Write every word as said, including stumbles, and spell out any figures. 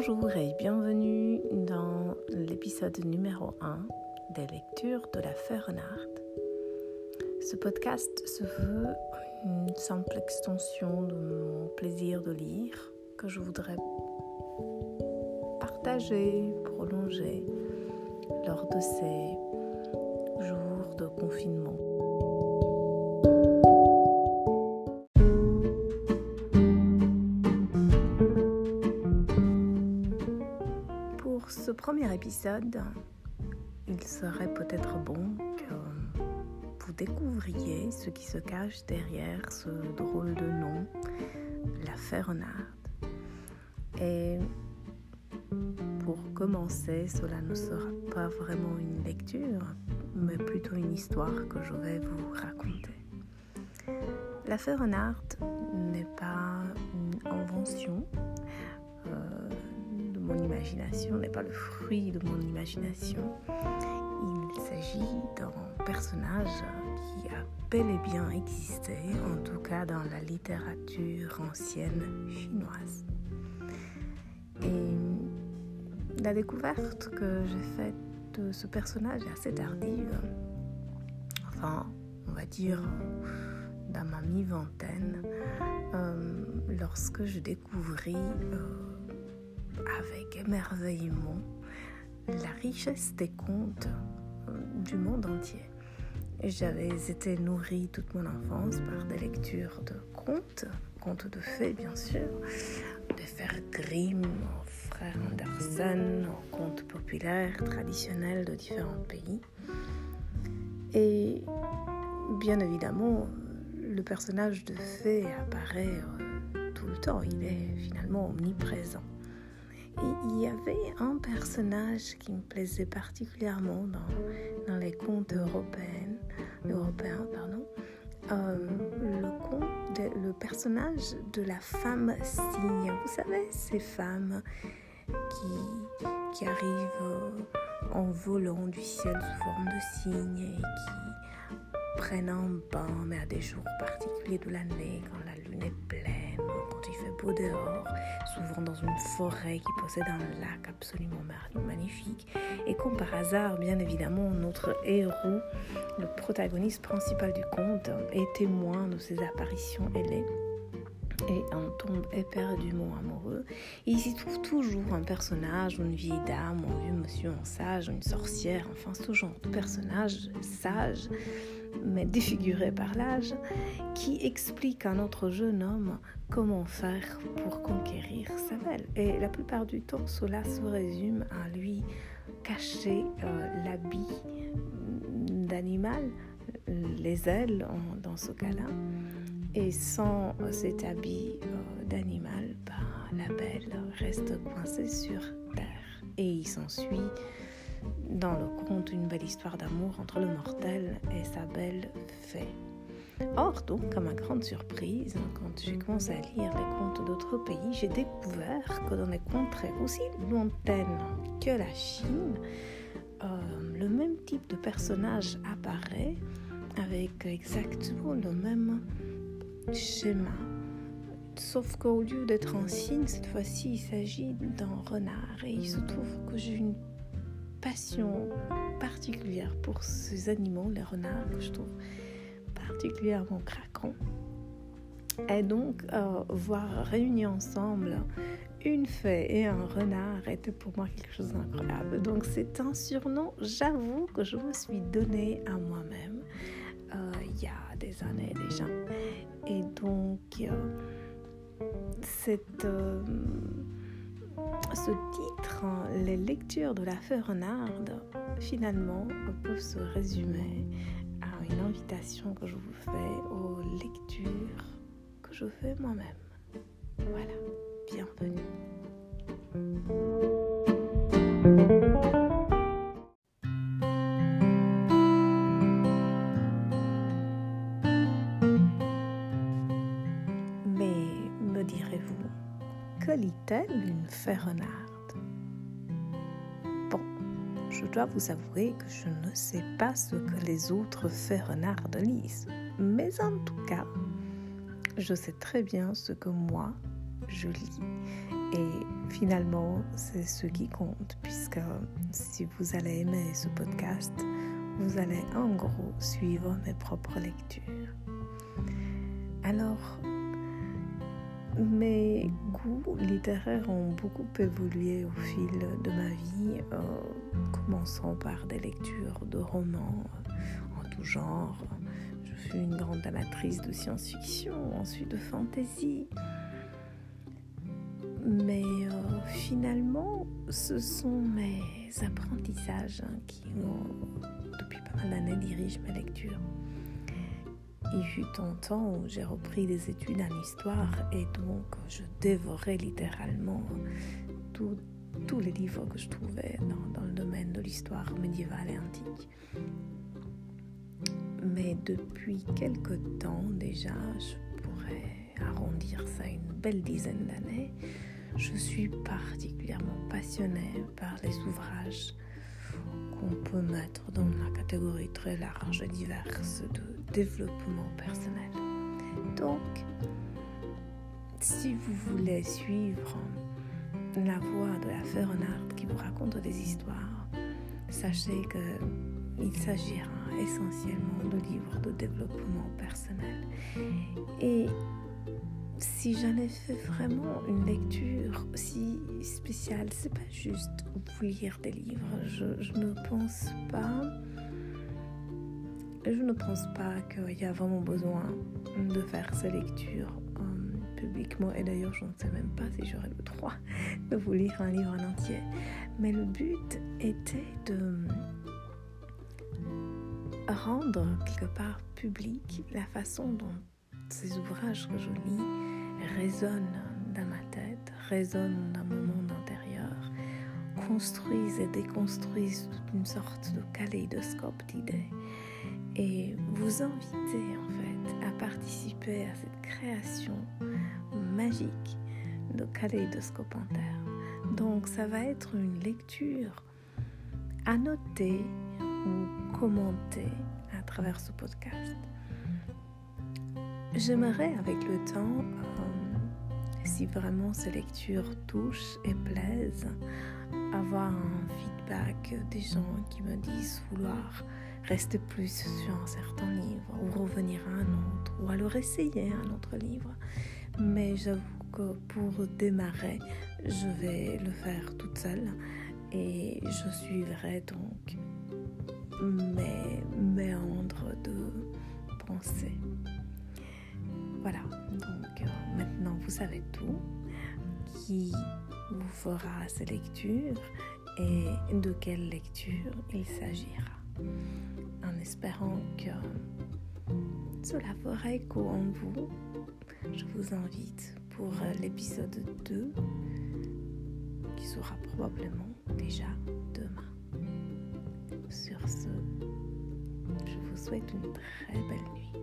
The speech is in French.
Bonjour et bienvenue dans l'épisode numéro un des lectures de la Feurenard. Ce podcast se veut une simple extension de mon plaisir de lire que je voudrais partager, prolonger lors de ces jours de confinement. Pour ce premier épisode, il serait peut-être bon que vous découvriez ce qui se cache derrière ce drôle de nom, la Feurenard. Et pour commencer, cela ne sera pas vraiment une lecture, mais plutôt une histoire que je vais vous raconter. La Feurenard n'est pas une invention. Euh, Mon imagination n'est pas le fruit de mon imagination. Il s'agit d'un personnage qui a bel et bien existé, en tout cas dans la littérature ancienne chinoise. Et la découverte que j'ai faite de ce personnage est assez tardive. Enfin, on va dire dans ma mi-vingtaine, euh, lorsque je découvris euh, avec émerveillement la richesse des contes du monde entier. J'avais été nourrie toute mon enfance par des lectures de contes, contes de fées bien sûr, des frères Grimm, aux frères Andersen, aux contes populaires, traditionnels de différents pays. Et bien évidemment, le personnage de fée apparaît euh, tout le temps, il est finalement omniprésent. Et il y avait un personnage qui me plaisait particulièrement dans, dans les contes européennes, européens, pardon, euh, le, conte de, le personnage de la femme cygne. Vous savez, ces femmes qui, qui arrivent en volant du ciel sous forme de cygne et qui prennent un bain, mais à des jours particuliers de l'année, quand la lune est pleine, quand il fait beau dehors, souvent dans une forêt qui possède un lac absolument magnifique. Et comme par hasard, bien évidemment, notre héros, le protagoniste principal du conte, est témoin de ces apparitions ailées et en tombe éperdument amoureux. Et il s'y trouve toujours un personnage, une vieille dame, un vieux monsieur, un sage, une sorcière, enfin ce genre de personnage sage, mais défiguré par l'âge, qui explique à notre jeune homme comment faire pour conquérir sa belle. Et la plupart du temps, cela se résume à lui cacher euh, l'habit d'animal, les ailes en, dans ce cas-là. Et sans cet habit euh, d'animal, bah, la belle reste coincée sur terre. Et il s'ensuit dans le conte une belle histoire d'amour entre le mortel et sa belle fée. Or, donc, à ma grande surprise, quand j'ai commencé à lire les contes d'autres pays, j'ai découvert que dans des contrées aussi lointaines que la Chine, euh, le même type de personnage apparaît avec exactement le même schéma. Sauf qu'au lieu d'être en cygne, cette fois-ci, il s'agit d'un renard. Et il se trouve que j'ai une passion particulière pour ces animaux, les renards, que je trouve particulièrement craquants. Et donc, euh, voir réunir ensemble une fée et un renard était pour moi quelque chose d'incroyable. Donc, c'est un surnom, j'avoue, que je me suis donné à moi-même euh, il y a des années déjà. Et donc, euh, cette... Euh, Ce titre, les lectures de la Feurenard, finalement, peuvent se résumer à une invitation que je vous fais aux lectures que je fais moi-même. Voilà, bienvenue. Mais me direz-vous, que lit-elle une Feurenard ? Bon, je dois vous avouer que je ne sais pas ce que les autres Feurenardes lisent, mais en tout cas, je sais très bien ce que moi, je lis. Et finalement, c'est ce qui compte, puisque si vous allez aimer ce podcast, vous allez en gros suivre mes propres lectures. Alors, mes goûts littéraires ont beaucoup évolué au fil de ma vie, euh, commençant par des lectures de romans en tout genre. Je fus une grande amatrice de science-fiction, ensuite de fantasy. Mais euh, finalement, ce sont mes apprentissages hein, qui, ont, depuis pas mal d'années, dirigent ma lecture. Il fut un temps où j'ai repris des études en histoire et donc je dévorais littéralement tout, tous les livres que je trouvais dans, dans le domaine de l'histoire médiévale et antique. Mais depuis quelque temps déjà, je pourrais arrondir ça à une belle dizaine d'années, je suis particulièrement passionnée par les ouvrages qu'on peut mettre dans la catégorie très large et diverse de développement personnel. Donc, si vous voulez suivre la voie de la Fahrenheit qui vous raconte des histoires, sachez qu'il s'agira essentiellement de livres de développement personnel. Et si j'en ai fait vraiment une lecture si spéciale, c'est pas juste lire des livres. Je, je ne pense pas, je ne pense pas qu'il y a vraiment besoin de faire ces lectures euh, publiquement. Et d'ailleurs, je ne sais même pas si j'aurais le droit de vous lire un livre en entier. Mais le but était de rendre quelque part publique la façon dont ces ouvrages que je lis résonnent dans ma tête, résonnent dans mon monde intérieur, construisent et déconstruisent toute une sorte de kaléidoscope d'idées et vous invitez en fait à participer à cette création magique de kaléidoscope interne. Donc ça va être une lecture à noter ou commenter à travers ce podcast. J'aimerais avec le temps, euh, si vraiment ces lectures touchent et plaisent, avoir un feedback des gens qui me disent vouloir rester plus sur un certain livre ou revenir à un autre ou alors essayer un autre livre. Mais j'avoue que pour démarrer, je vais le faire toute seule et je suivrai donc mes méandres de pensée. Voilà, donc euh, maintenant vous savez tout, qui vous fera ces lectures et de quelle lecture il s'agira. En espérant que cela fera écho en vous, je vous invite pour euh, l'épisode deux, qui sera probablement déjà demain. Sur ce, je vous souhaite une très belle nuit.